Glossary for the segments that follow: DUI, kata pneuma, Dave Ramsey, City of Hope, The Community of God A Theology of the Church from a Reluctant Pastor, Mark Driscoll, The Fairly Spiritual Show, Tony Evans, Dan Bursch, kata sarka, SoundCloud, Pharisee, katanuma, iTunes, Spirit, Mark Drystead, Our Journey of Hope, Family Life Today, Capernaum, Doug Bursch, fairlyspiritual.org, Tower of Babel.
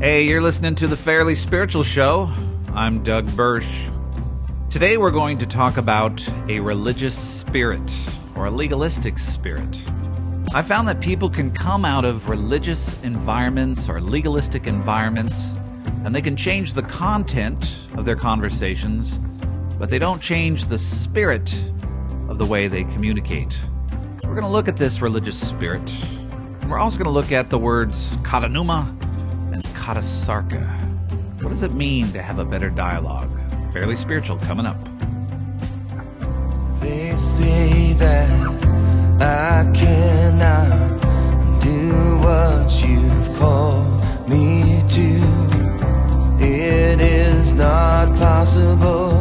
Hey, you're listening to The Fairly Spiritual Show. I'm Doug Bursch. Today we're going to talk about a religious spirit, or a legalistic spirit. I found that people can come out of religious environments or legalistic environments, and they can change the content of their conversations, but they don't change the spirit of the way they communicate. We're going to look at this religious spirit. We're also going to look at the words katanuma and kata sarka. What does it mean to have a better dialogue? Fairly Spiritual coming up. They say that I cannot do what you've called me to. It is not possible,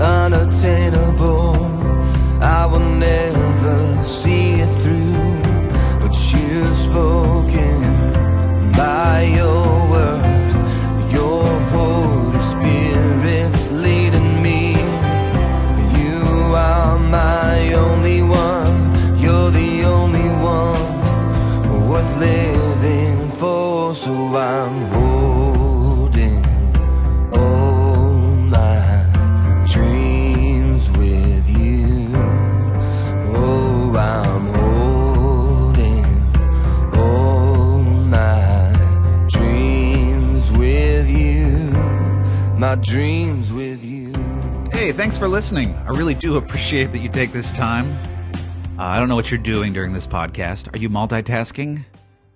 unattainable. I will never see it through. But you've spoken by your word, your Holy Spirit's leading me. You are my only one, you're the only one worth living for, so I'm holding all my dreams. My dreams with you. Hey, thanks for listening. I really do appreciate that you take this time. I don't know what you're doing during this podcast. Are you multitasking?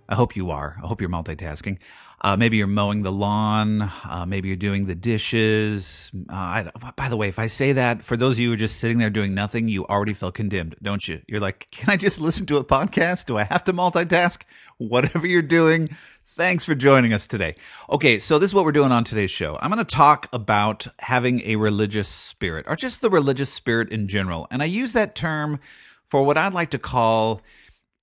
I hope you are. I hope you're multitasking. Maybe you're mowing the lawn. Maybe you're doing the dishes. By the way, if I say that, for those of you who are just sitting there doing nothing, you already feel condemned, don't you? You're like, can I just listen to a podcast? Do I have to multitask? Whatever you're doing, thanks for joining us today. Okay, so this is what we're doing on today's show. I'm going to talk about having a religious spirit, or just the religious spirit in general. And I use that term for what I'd like to call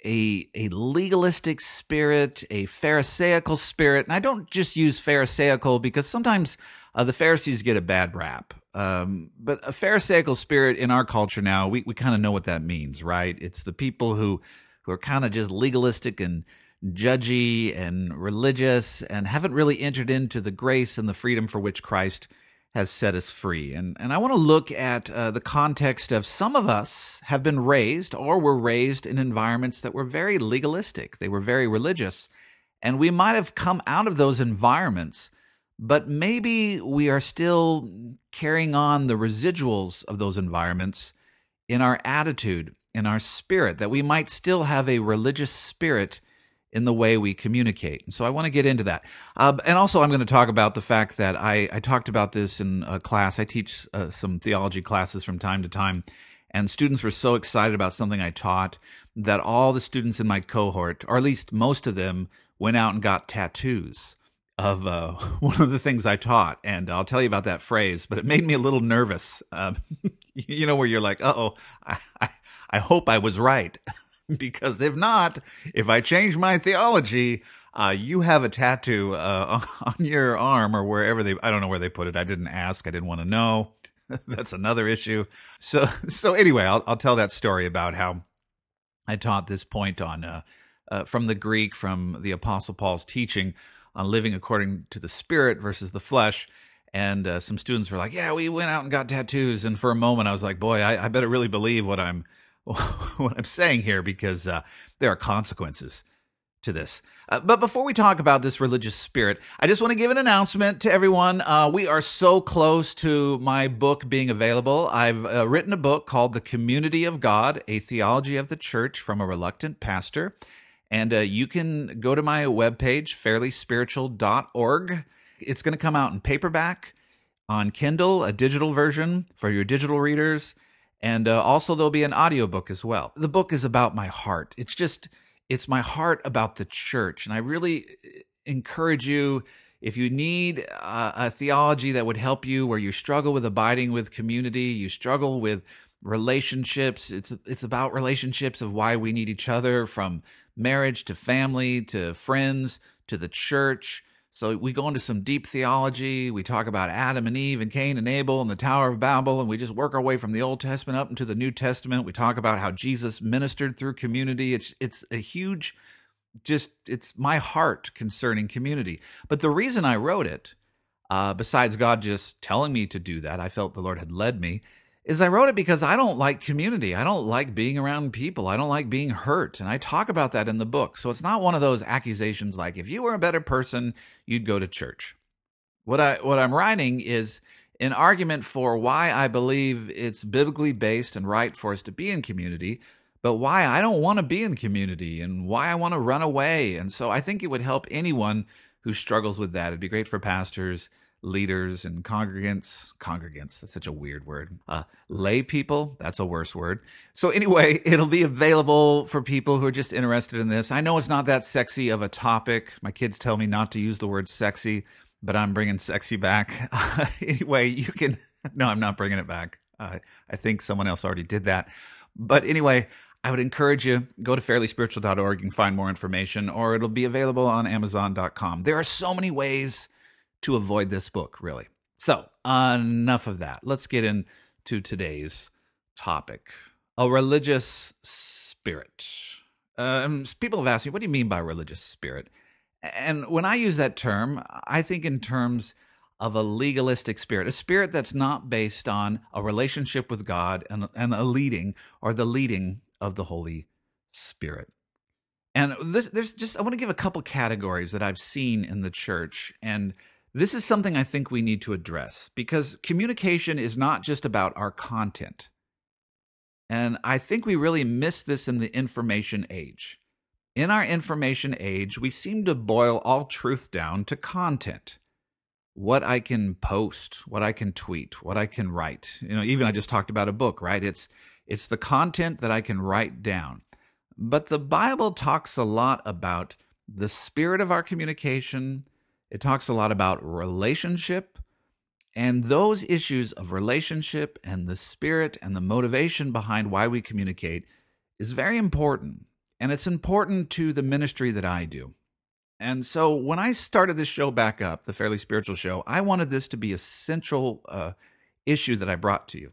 a legalistic spirit, a pharisaical spirit. And I don't just use pharisaical because sometimes the Pharisees get a bad rap. But a pharisaical spirit in our culture now, we kind of know what that means, right? It's the people who are kind of just legalistic and judgy and religious and haven't really entered into the grace and the freedom for which Christ has set us free. And I want to look at the context of some of us have been raised or were raised in environments that were very legalistic. They were very religious. And we might have come out of those environments, but maybe we are still carrying on the residuals of those environments in our attitude, in our spirit, that we might still have a religious spirit in the way we communicate. And so I want to get into that. And also I'm going to talk about the fact that I talked about this in a class. I teach some theology classes from time to time, and students were so excited about something I taught that all the students in my cohort, or at least most of them, went out and got tattoos of one of the things I taught. And I'll tell you about that phrase, but it made me a little nervous. You know, where you're like, uh-oh, I hope I was right. Because if not, if I change my theology, you have a tattoo on your arm or wherever I don't know where they put it. I didn't ask. I didn't want to know. That's another issue. So anyway, I'll tell that story about how I taught this point on from the Greek, from the Apostle Paul's teaching on living according to the Spirit versus the flesh. And some students were like, yeah, we went out and got tattoos. And for a moment, I was like, boy, I better really believe what I'm saying here, because there are consequences to this. But before we talk about this religious spirit, I just want to give an announcement to everyone. We are so close to my book being available. I've written a book called The Community of God, A Theology of the Church from a Reluctant Pastor. And you can go to my webpage, fairlyspiritual.org. It's going to come out in paperback, on Kindle, a digital version for your digital readers. And also there'll be an audiobook as well. The book is about my heart. It's my heart about the church. And I really encourage you, if you need a theology that would help you where you struggle with abiding with community, you struggle with relationships, it's about relationships of why we need each other, from marriage to family to friends to the church. So we go into some deep theology. We talk about Adam and Eve and Cain and Abel and the Tower of Babel, and we just work our way from the Old Testament up into the New Testament. We talk about how Jesus ministered through community. It's a huge just, it's my heart concerning community. But the reason I wrote it, besides God just telling me to do that, I felt the Lord had led me, is I wrote it because I don't like community. I don't like being around people. I don't like being hurt. And I talk about that in the book. So it's not one of those accusations like, if you were a better person, you'd go to church. What I'm writing is an argument for why I believe it's biblically based and right for us to be in community, but why I don't want to be in community and why I want to run away. And so I think it would help anyone who struggles with that. It'd be great for pastors, leaders, and congregants, that's such a weird word, lay people, that's a worse word. So anyway, it'll be available for people who are just interested in this. I know it's not that sexy of a topic. My kids tell me not to use the word sexy, but I'm bringing sexy back. Anyway, no, I'm not bringing it back. I think someone else already did that. But anyway, I would encourage you, go to fairlyspiritual.org and find more information, or it'll be available on amazon.com. There are so many ways to avoid this book, really. So enough of that. Let's get into today's topic, a religious spirit. People have asked me, what do you mean by religious spirit? And when I use that term, I think in terms of a legalistic spirit, a spirit that's not based on a relationship with God and a leading or the leading of the Holy Spirit. And I want to give a couple categories that I've seen in the church, and this is something I think we need to address, because communication is not just about our content. And I think we really miss this in the information age. In our information age, we seem to boil all truth down to content. What I can post, what I can tweet, what I can write. You know, even I just talked about a book, right? It's the content that I can write down. But the Bible talks a lot about the spirit of our communication. It talks a lot about relationship, and those issues of relationship and the spirit and the motivation behind why we communicate is very important, and it's important to the ministry that I do. And so when I started this show back up, The Fairly Spiritual Show, I wanted this to be a central issue that I brought to you.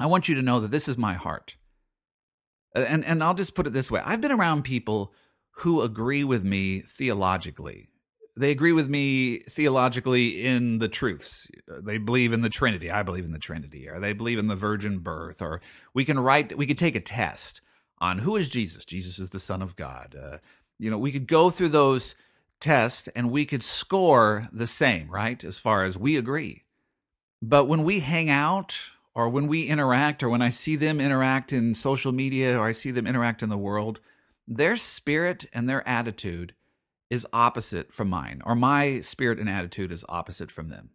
I want you to know that this is my heart. And I'll just put it this way. I've been around people who agree with me theologically. They agree with me theologically in the truths. They believe in the Trinity. I believe in the Trinity. Or they believe in the virgin birth. Or we could take a test on who is Jesus. Jesus is the Son of God. We could go through those tests and we could score the same, right? As far as we agree. But when we hang out, or when we interact, or when I see them interact in social media, or I see them interact in the world, their spirit and their attitude is opposite from mine, or my spirit and attitude is opposite from them.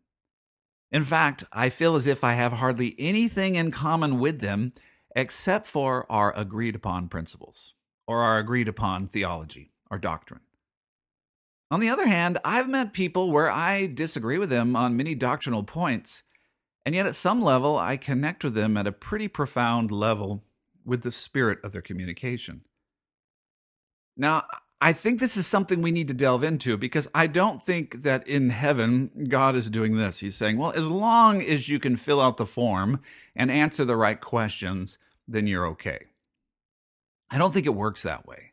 In fact, I feel as if I have hardly anything in common with them except for our agreed-upon principles, or our agreed-upon theology or doctrine. On the other hand, I've met people where I disagree with them on many doctrinal points, and yet at some level I connect with them at a pretty profound level with the spirit of their communication. Now, I think this is something we need to delve into, because I don't think that in heaven God is doing this. He's saying, well, as long as you can fill out the form and answer the right questions, then you're okay. I don't think it works that way.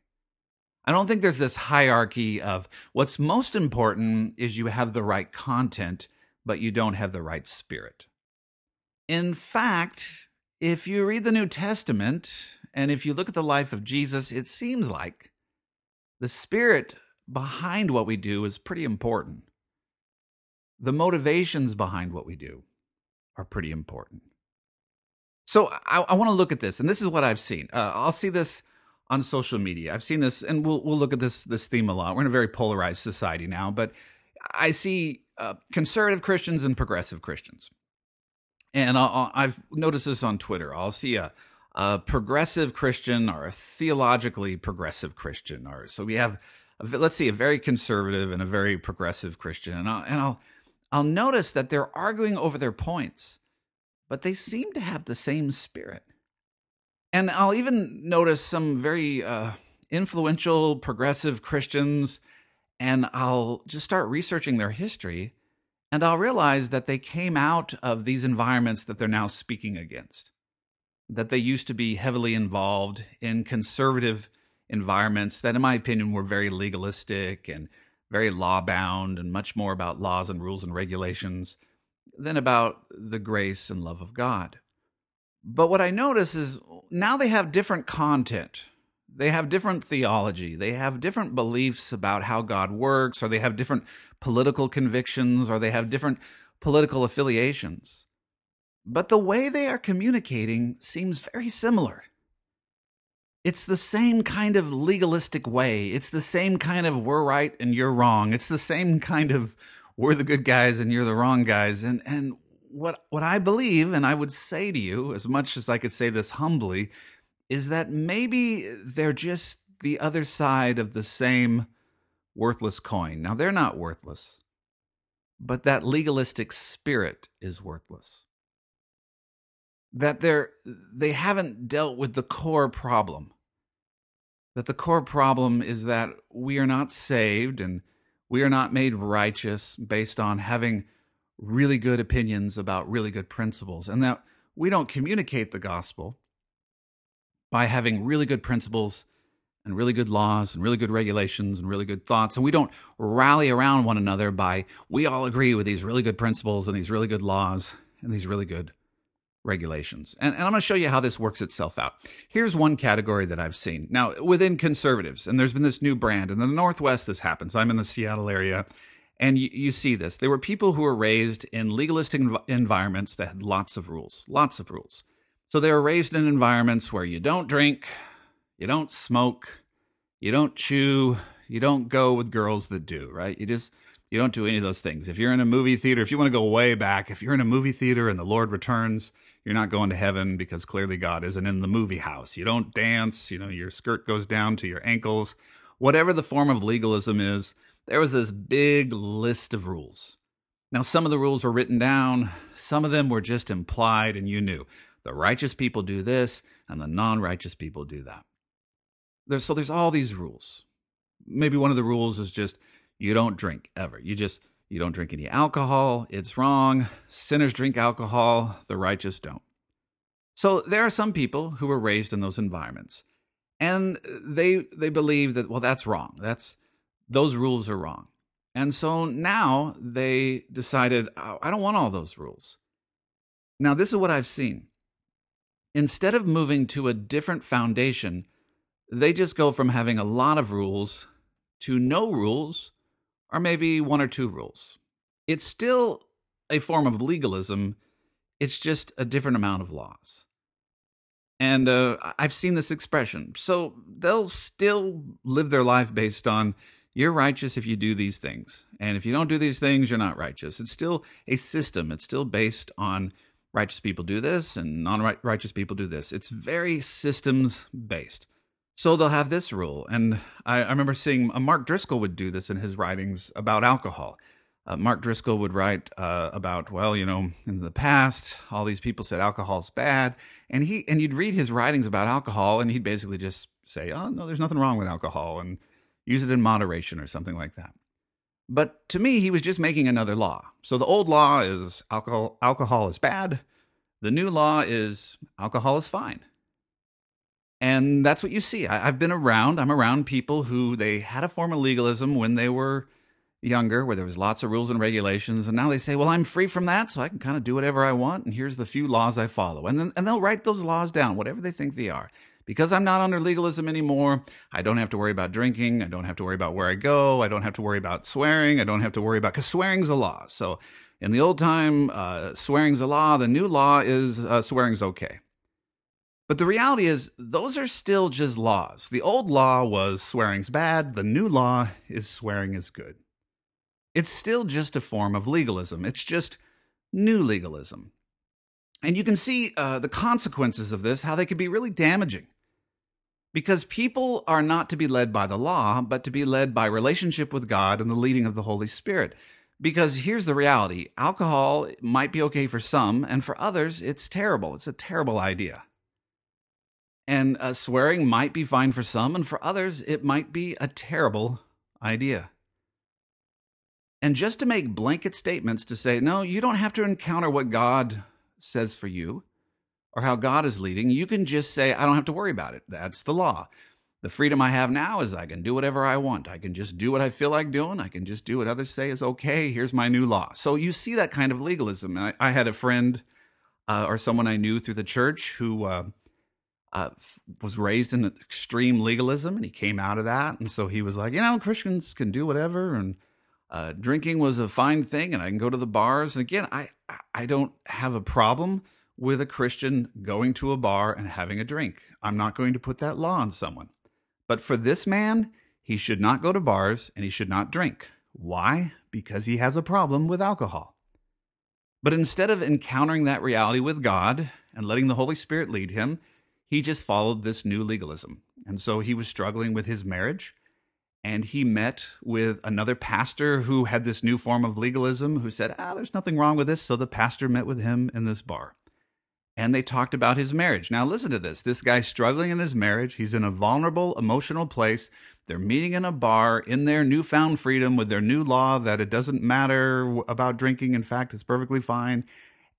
I don't think there's this hierarchy of what's most important is you have the right content, but you don't have the right spirit. In fact, if you read the New Testament and if you look at the life of Jesus, it seems like the spirit behind what we do is pretty important. The motivations behind what we do are pretty important. So I want to look at this, and this is what I've seen. I'll see this on social media. I've seen this, and we'll look at this theme a lot. We're in a very polarized society now, but I see conservative Christians and progressive Christians. And I've noticed this on Twitter. I'll see a progressive Christian or a theologically progressive Christian. Or so we have, a very conservative and a very progressive Christian. And I'll notice that they're arguing over their points, but they seem to have the same spirit. And I'll even notice some very influential progressive Christians, and I'll just start researching their history, and I'll realize that they came out of these environments that they're now speaking against, that they used to be heavily involved in conservative environments that, in my opinion, were very legalistic and very law-bound and much more about laws and rules and regulations than about the grace and love of God. But what I notice is now they have different content. They have different theology. They have different beliefs about how God works, or they have different political convictions, or they have different political affiliations. But the way they are communicating seems very similar. It's the same kind of legalistic way. It's the same kind of we're right and you're wrong. It's the same kind of we're the good guys and you're the wrong guys. And what I believe, and I would say to you, as much as I could say this humbly, is that maybe they're just the other side of the same worthless coin. Now, they're not worthless, but that legalistic spirit is worthless. That they haven't dealt with the core problem. That the core problem is that we are not saved and we are not made righteous based on having really good opinions about really good principles, and that we don't communicate the gospel by having really good principles and really good laws and really good regulations and really good thoughts, and we don't rally around one another by, we all agree with these really good principles and these really good laws and these really good regulations. And I'm going to show you how this works itself out. Here's one category that I've seen. Now, within conservatives, and there's been this new brand, in the Northwest this happens. I'm in the Seattle area, and you see this. There were people who were raised in legalistic environments that had lots of rules. So they were raised in environments where you don't drink, you don't smoke, you don't chew, you don't go with girls that do, right? You don't do any of those things. If you're in a movie theater, if you want to go way back, if you're in a movie theater and the Lord returns, you're not going to heaven because clearly God isn't in the movie house. You don't dance, your skirt goes down to your ankles. Whatever the form of legalism is, there was this big list of rules. Now, some of the rules were written down. Some of them were just implied, and you knew. The righteous people do this, and the non-righteous people do that. There's all these rules. Maybe one of the rules is just, you don't drink ever. You don't drink any alcohol. It's wrong. Sinners drink alcohol. The righteous don't. So there are some people who were raised in those environments, and they believe that, well, that's wrong. Those rules are wrong. And so now they decided, oh, I don't want all those rules. Now, this is what I've seen. Instead of moving to a different foundation, they just go from having a lot of rules to no rules, or maybe one or two rules. It's still a form of legalism. It's just a different amount of laws. And I've seen this expression. So they'll still live their life based on, you're righteous if you do these things, and if you don't do these things, you're not righteous. It's still a system. It's still based on righteous people do this and non-righteous people do this. It's very systems-based. So they'll have this rule, and I remember seeing Mark Driscoll would do this in his writings about alcohol. Mark Driscoll would write about, in the past, all these people said alcohol's bad, and you'd read his writings about alcohol, and he'd basically just say, oh, no, there's nothing wrong with alcohol, and use it in moderation or something like that. But to me, he was just making another law. So the old law is alcohol is bad. The new law is alcohol is fine. And that's what you see. I'm around people who they had a form of legalism when they were younger, where there was lots of rules and regulations. And now they say, well, I'm free from that, so I can kind of do whatever I want. And here's the few laws I follow. And they'll write those laws down, whatever they think they are. Because I'm not under legalism anymore, I don't have to worry about drinking. I don't have to worry about where I go. I don't have to worry about swearing. I don't have to worry about, because swearing's a law. So in the old time, swearing's a law. The new law is swearing's okay. But the reality is, those are still just laws. The old law was swearing's bad. The new law is swearing is good. It's still just a form of legalism. It's just new legalism. And you can see the consequences of this, how they could be really damaging. Because people are not to be led by the law, but to be led by relationship with God and the leading of the Holy Spirit. Because here's the reality. Alcohol might be okay for some, and for others, it's terrible. It's a terrible idea. And swearing might be fine for some, and for others, it might be a terrible idea. And just to make blanket statements to say, no, you don't have to encounter what God says for you or how God is leading. You can just say, I don't have to worry about it. That's the law. The freedom I have now is I can do whatever I want. I can just do what I feel like doing. I can just do what others say is okay. Here's my new law. So you see that kind of legalism. I had a friend or someone I knew through the church who was raised in extreme legalism, and he came out of that. And so he was like, you know, Christians can do whatever, and drinking was a fine thing, and I can go to the bars. And again, I don't have a problem with a Christian going to a bar and having a drink. I'm not going to put that law on someone. But for this man, he should not go to bars and he should not drink. Why? Because he has a problem with alcohol. But instead of encountering that reality with God and letting the Holy Spirit lead him, he just followed this new legalism. And so he was struggling with his marriage, and he met with another pastor who had this new form of legalism who said, there's nothing wrong with this. So the pastor met with him in this bar. And they talked about his marriage. Now, listen to this. This guy's struggling in his marriage. He's in a vulnerable, emotional place. They're meeting in a bar in their newfound freedom with their new law that it doesn't matter about drinking. In fact, it's perfectly fine.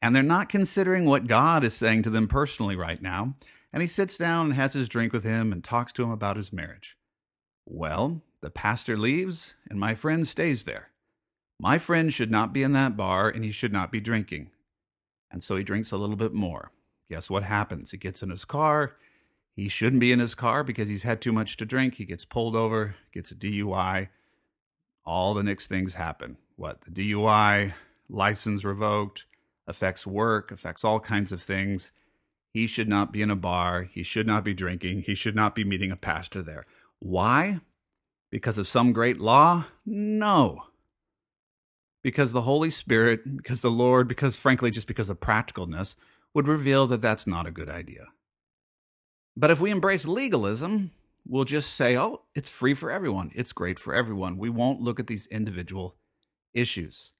And they're not considering what God is saying to them personally right now. And he sits down and has his drink with him and talks to him about his marriage. Well, the pastor leaves and my friend stays there. My friend should not be in that bar and he should not be drinking. And so he drinks a little bit more. Guess what happens? He gets in his car. He shouldn't be in his car because he's had too much to drink. He gets pulled over, gets a DUI. All the next things happen. What? The DUI, license revoked, affects work, affects all kinds of things. He should not be in a bar. He should not be drinking. He should not be meeting a pastor there. Why? Because of some great law? No. Because the Holy Spirit, because the Lord, because frankly, just because of practicalness, would reveal that that's not a good idea. But if we embrace legalism, we'll just say, oh, it's free for everyone. It's great for everyone. We won't look at these individual issues.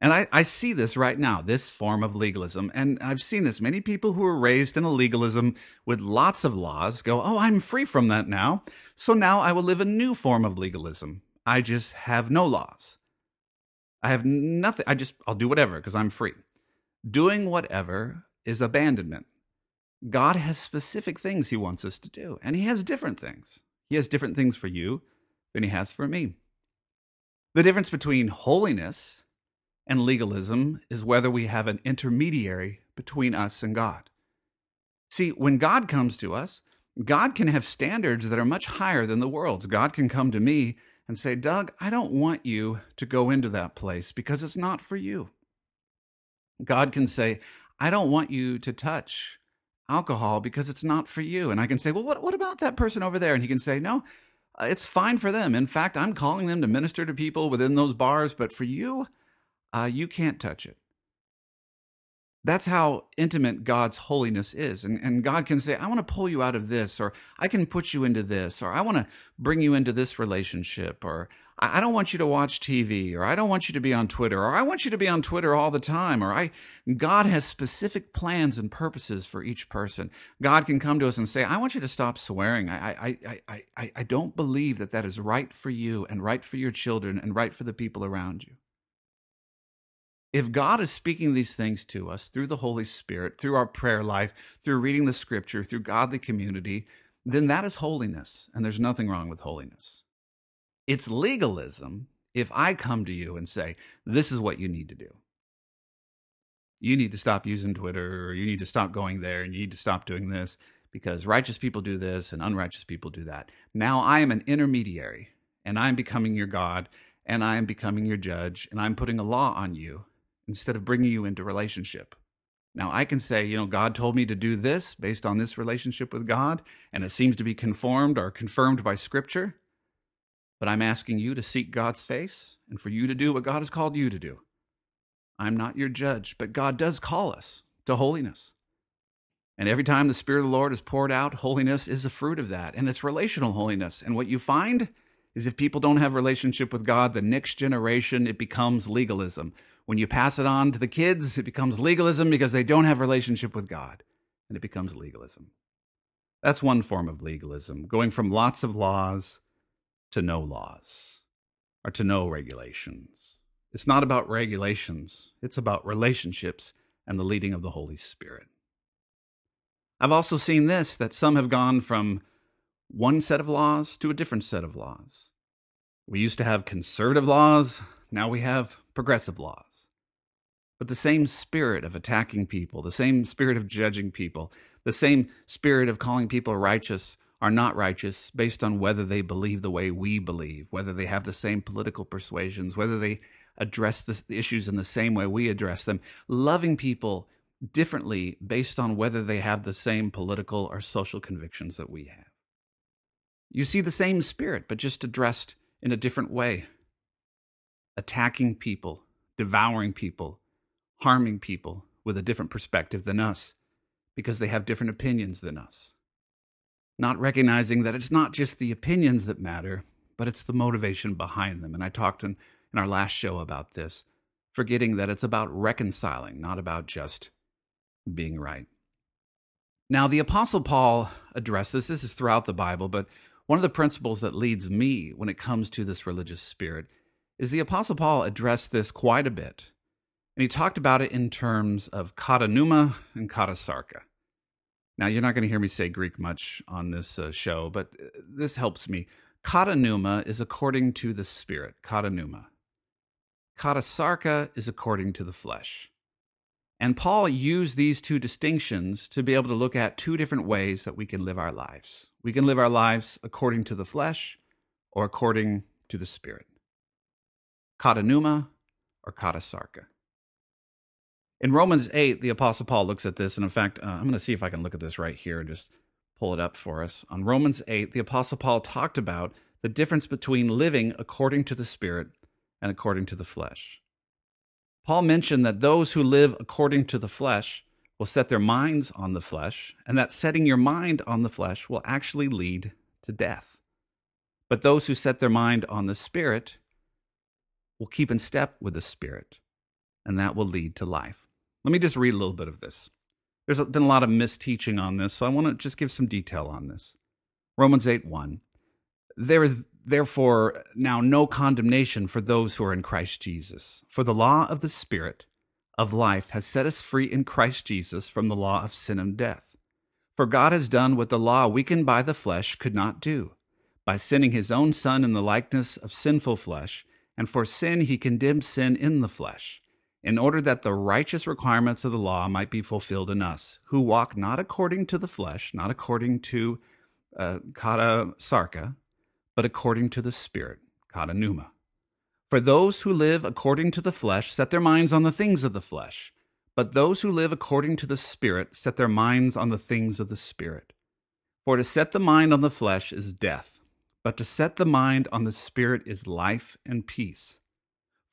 And I see this right now, this form of legalism. And I've seen this. Many people who were raised in a legalism with lots of laws go, oh, I'm free from that now. So now I will live a new form of legalism. I just have no laws. I have nothing. I'll do whatever because I'm free. Doing whatever is abandonment. God has specific things he wants us to do, and he has different things. He has different things for you than he has for me. The difference between holiness and legalism is whether we have an intermediary between us and God. See, when God comes to us, God can have standards that are much higher than the world's. God can come to me and say, Doug, I don't want you to go into that place because it's not for you. God can say, I don't want you to touch alcohol because it's not for you. And I can say, well, what about that person over there? And he can say, no, it's fine for them. In fact, I'm calling them to minister to people within those bars, but for you, you can't touch it. That's how intimate God's holiness is. And God can say, I want to pull you out of this, or I can put you into this, or I want to bring you into this relationship, or I don't want you to watch TV, or I don't want you to be on Twitter, or I want you to be on Twitter all the time, or God has specific plans and purposes for each person. God can come to us and say, I want you to stop swearing. I don't believe that that is right for you and right for your children and right for the people around you. If God is speaking these things to us through the Holy Spirit, through our prayer life, through reading the Scripture, through godly community, then that is holiness, and there's nothing wrong with holiness. It's legalism if I come to you and say, this is what you need to do. You need to stop using Twitter, or you need to stop going there, and you need to stop doing this, because righteous people do this and unrighteous people do that. Now I am an intermediary, and I'm becoming your God, and I'm becoming your judge, and I'm putting a law on you, instead of bringing you into relationship. Now, I can say, you know, God told me to do this based on this relationship with God, and it seems to be conformed or confirmed by Scripture, but I'm asking you to seek God's face and for you to do what God has called you to do. I'm not your judge, but God does call us to holiness. And every time the Spirit of the Lord is poured out, holiness is a fruit of that, and it's relational holiness. And what you find is if people don't have relationship with God, the next generation, it becomes legalism. When you pass it on to the kids, it becomes legalism because they don't have relationship with God, and it becomes legalism. That's one form of legalism, going from lots of laws to no laws or to no regulations. It's not about regulations. It's about relationships and the leading of the Holy Spirit. I've also seen this, that some have gone from one set of laws to a different set of laws. We used to have conservative laws, now we have progressive laws. But the same spirit of attacking people, the same spirit of judging people, the same spirit of calling people righteous are not righteous based on whether they believe the way we believe, whether they have the same political persuasions, whether they address the issues in the same way we address them. Loving people differently based on whether they have the same political or social convictions that we have. You see the same spirit, but just addressed in a different way. Attacking people, devouring people, harming people with a different perspective than us because they have different opinions than us. Not recognizing that it's not just the opinions that matter, but it's the motivation behind them. And I talked in our last show about this, forgetting that it's about reconciling, not about just being right. Now, the Apostle Paul addressed this. This is throughout the Bible, but one of the principles that leads me when it comes to this religious spirit is the Apostle Paul addressed this quite a bit. And he talked about it in terms of katanuma and kata sarka. Now, you're not going to hear me say Greek much on this show, but this helps me. Katanuma is according to the spirit, katanuma. Kata sarka is according to the flesh. And Paul used these two distinctions to be able to look at two different ways that we can live our lives. We can live our lives according to the flesh or according to the spirit. Katanuma or kata sarka. In Romans 8, the Apostle Paul looks at this, and in fact, I'm going to see if I can look at this right here and just pull it up for us. On Romans 8, the Apostle Paul talked about the difference between living according to the Spirit and according to the flesh. Paul mentioned that those who live according to the flesh will set their minds on the flesh, and that setting your mind on the flesh will actually lead to death. But those who set their mind on the Spirit will keep in step with the Spirit, and that will lead to life. Let me just read a little bit of this. There's been a lot of misteaching on this, so I want to just give some detail on this. Romans 8:1. There is therefore now no condemnation for those who are in Christ Jesus. For the law of the Spirit of life has set us free in Christ Jesus from the law of sin and death. For God has done what the law weakened by the flesh could not do, by sending his own Son in the likeness of sinful flesh, and for sin he condemned sin in the flesh, in order that the righteous requirements of the law might be fulfilled in us, who walk not according to the flesh, not according to kata sarka, but according to the Spirit, kata pneuma. For those who live according to the flesh set their minds on the things of the flesh, but those who live according to the Spirit set their minds on the things of the Spirit. For to set the mind on the flesh is death, but to set the mind on the Spirit is life and peace.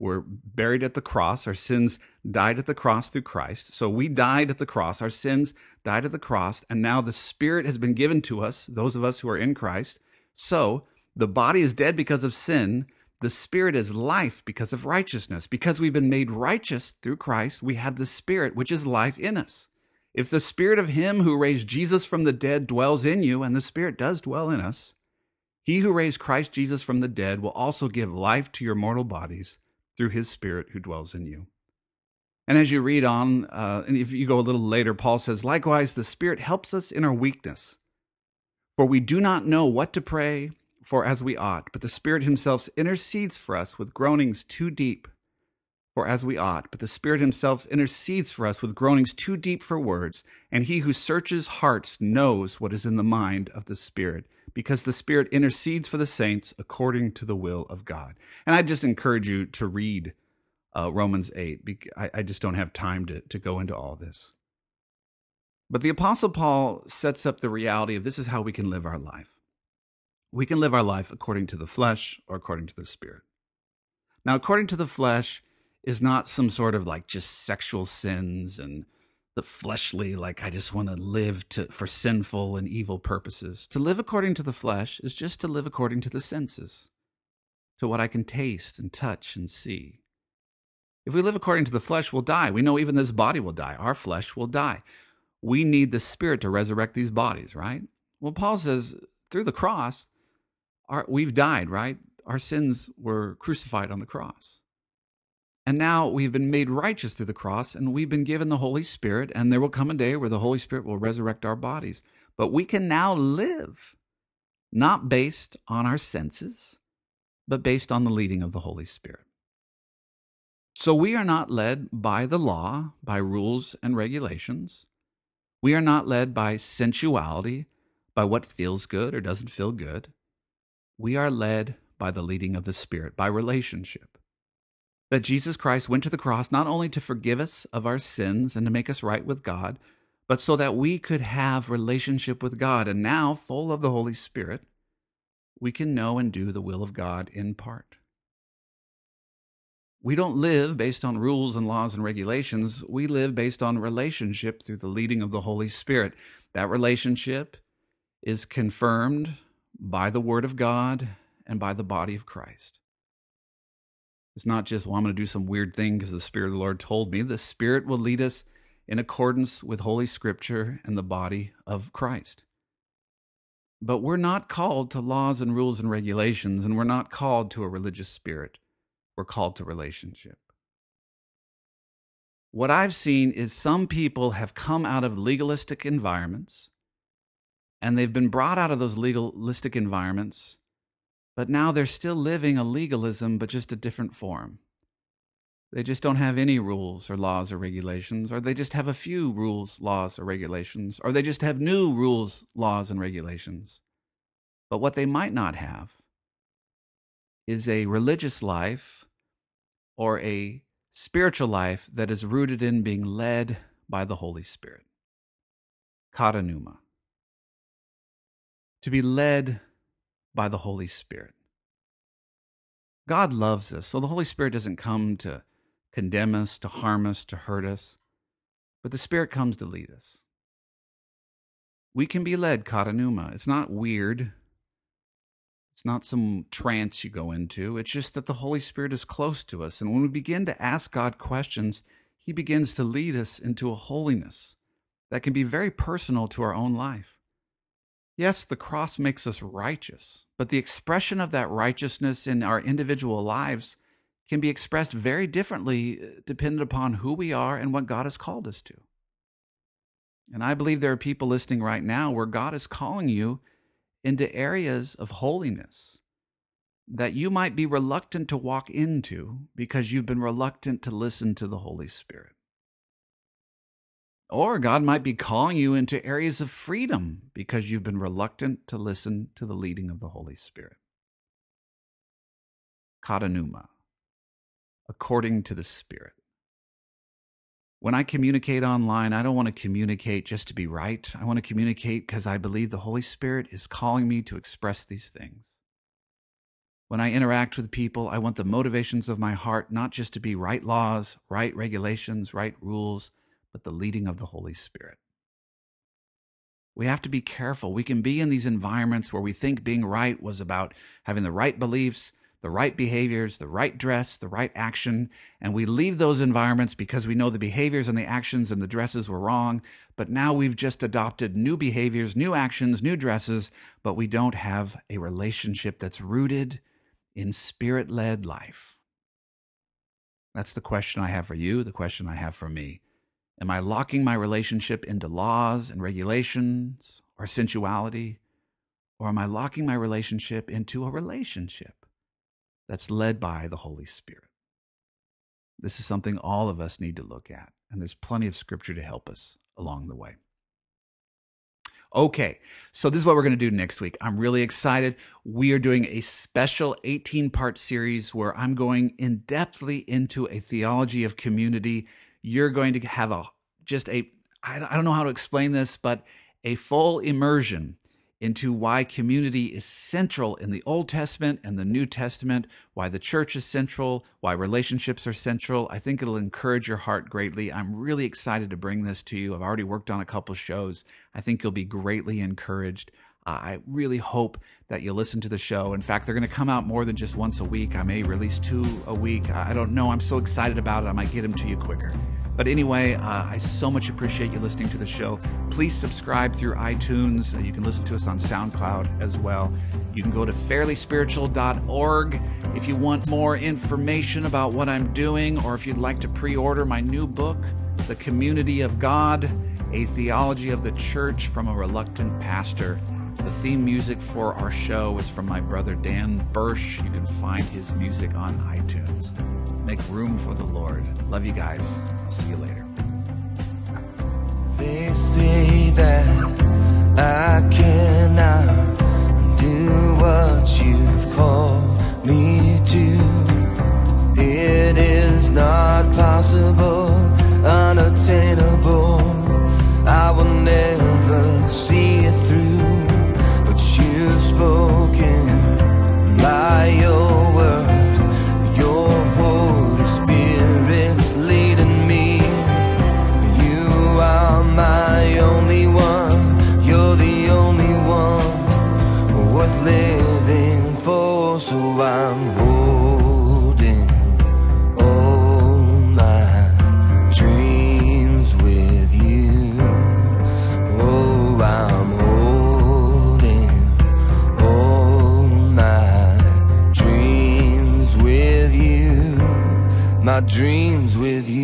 buried at the cross. Our sins died at the cross through Christ. So we died at the cross. Our sins died at the cross. And now the Spirit has been given to us, those of us who are in Christ. So the body is dead because of sin. The Spirit is life because of righteousness. Because we've been made righteous through Christ, we have the Spirit, which is life in us. If the Spirit of him who raised Jesus from the dead dwells in you, and the Spirit does dwell in us, he who raised Christ Jesus from the dead will also give life to your mortal bodies through his Spirit who dwells in you. And as you read on, and if you go a little later, Paul says, likewise, the Spirit helps us in our weakness. For we do not know what to pray for as we ought, but the Spirit himself intercedes for us with groanings too deep for as we ought, but the Spirit himself intercedes for us with groanings too deep for words. And he who searches hearts knows what is in the mind of the Spirit, because the Spirit intercedes for the saints according to the will of God. And I just encourage you to read Romans 8. I just don't have time to go into all this. But the Apostle Paul sets up the reality of this is how we can live our life. We can live our life according to the flesh or according to the Spirit. Now, according to the flesh is not some sort of like just sexual sins and the fleshly, like I just want to live for sinful and evil purposes. To live according to the flesh is just to live according to the senses, to what I can taste and touch and see. If we live according to the flesh, we'll die. We know even this body will die. Our flesh will die. We need the Spirit to resurrect these bodies, right? Well, Paul says through the cross, we've died, right? Our sins were crucified on the cross. And now we've been made righteous through the cross, and we've been given the Holy Spirit, and there will come a day where the Holy Spirit will resurrect our bodies. But we can now live, not based on our senses, but based on the leading of the Holy Spirit. So we are not led by the law, by rules and regulations. We are not led by sensuality, by what feels good or doesn't feel good. We are led by the leading of the Spirit, by relationship. That Jesus Christ went to the cross not only to forgive us of our sins and to make us right with God, but so that we could have relationship with God. And now, full of the Holy Spirit, we can know and do the will of God in part. We don't live based on rules and laws and regulations. We live based on relationship through the leading of the Holy Spirit. That relationship is confirmed by the Word of God and by the body of Christ. It's not just, well, I'm going to do some weird thing because the Spirit of the Lord told me. The Spirit will lead us in accordance with Holy Scripture and the body of Christ. But we're not called to laws and rules and regulations, and we're not called to a religious spirit. We're called to relationship. What I've seen is some people have come out of legalistic environments, and they've been brought out of those legalistic environments, but now they're still living a legalism, but just a different form. They just don't have any rules or laws or regulations, or they just have a few rules, laws, or regulations, or they just have new rules, laws, and regulations. But what they might not have is a religious life or a spiritual life that is rooted in being led by the Holy Spirit. Katanuma. To be led by the Holy Spirit. God loves us, so the Holy Spirit doesn't come to condemn us, to harm us, to hurt us, but the Spirit comes to lead us. We can be led, katanuma. It's not weird. It's not some trance you go into. It's just that the Holy Spirit is close to us, and when we begin to ask God questions, He begins to lead us into a holiness that can be very personal to our own life. Yes, the cross makes us righteous, but the expression of that righteousness in our individual lives can be expressed very differently dependent upon who we are and what God has called us to. And I believe there are people listening right now where God is calling you into areas of holiness that you might be reluctant to walk into because you've been reluctant to listen to the Holy Spirit. Or God might be calling you into areas of freedom because you've been reluctant to listen to the leading of the Holy Spirit. Katanuma, according to the Spirit. When I communicate online, I don't want to communicate just to be right. I want to communicate because I believe the Holy Spirit is calling me to express these things. When I interact with people, I want the motivations of my heart not just to be right laws, right regulations, right rules, but the leading of the Holy Spirit. We have to be careful. We can be in these environments where we think being right was about having the right beliefs, the right behaviors, the right dress, the right action, and we leave those environments because we know the behaviors and the actions and the dresses were wrong, but now we've just adopted new behaviors, new actions, new dresses, but we don't have a relationship that's rooted in Spirit-led life. That's the question I have for you, the question I have for me. Am I locking my relationship into laws and regulations or sensuality? Or am I locking my relationship into a relationship that's led by the Holy Spirit? This is something all of us need to look at, and there's plenty of scripture to help us along the way. Okay, so this is what we're going to do next week. I'm really excited. We are doing a special 18-part series where I'm going in-depthly into a theology of community. You're going to have I don't know how to explain this, but a full immersion into why community is central in the Old Testament and the New Testament, why the church is central, why relationships are central. I think it'll encourage your heart greatly. I'm really excited to bring this to you. I've already worked on a couple shows. I think you'll be greatly encouraged. I really hope that you listen to the show. In fact, they're going to come out more than just once a week. I may release 2 a week. I don't know. I'm so excited about it. I might get them to you quicker. But anyway, I so much appreciate you listening to the show. Please subscribe through iTunes. You can listen to us on SoundCloud as well. You can go to fairlyspiritual.org if you want more information about what I'm doing, or if you'd like to pre-order my new book, The Community of God, A Theology of the Church from a Reluctant Pastor. The theme music for our show is from my brother Dan Bursch. You can find his music on iTunes. Make room for the Lord. Love you guys. I'll see you later. They say that I cannot do what you've called me to. It is not possible, unattainable. I will never see it through. But you've spoken by your word. My only one, you're the only one worth living for, so I'm holding all my dreams with you. Oh, I'm holding all my dreams with you, my dreams with you.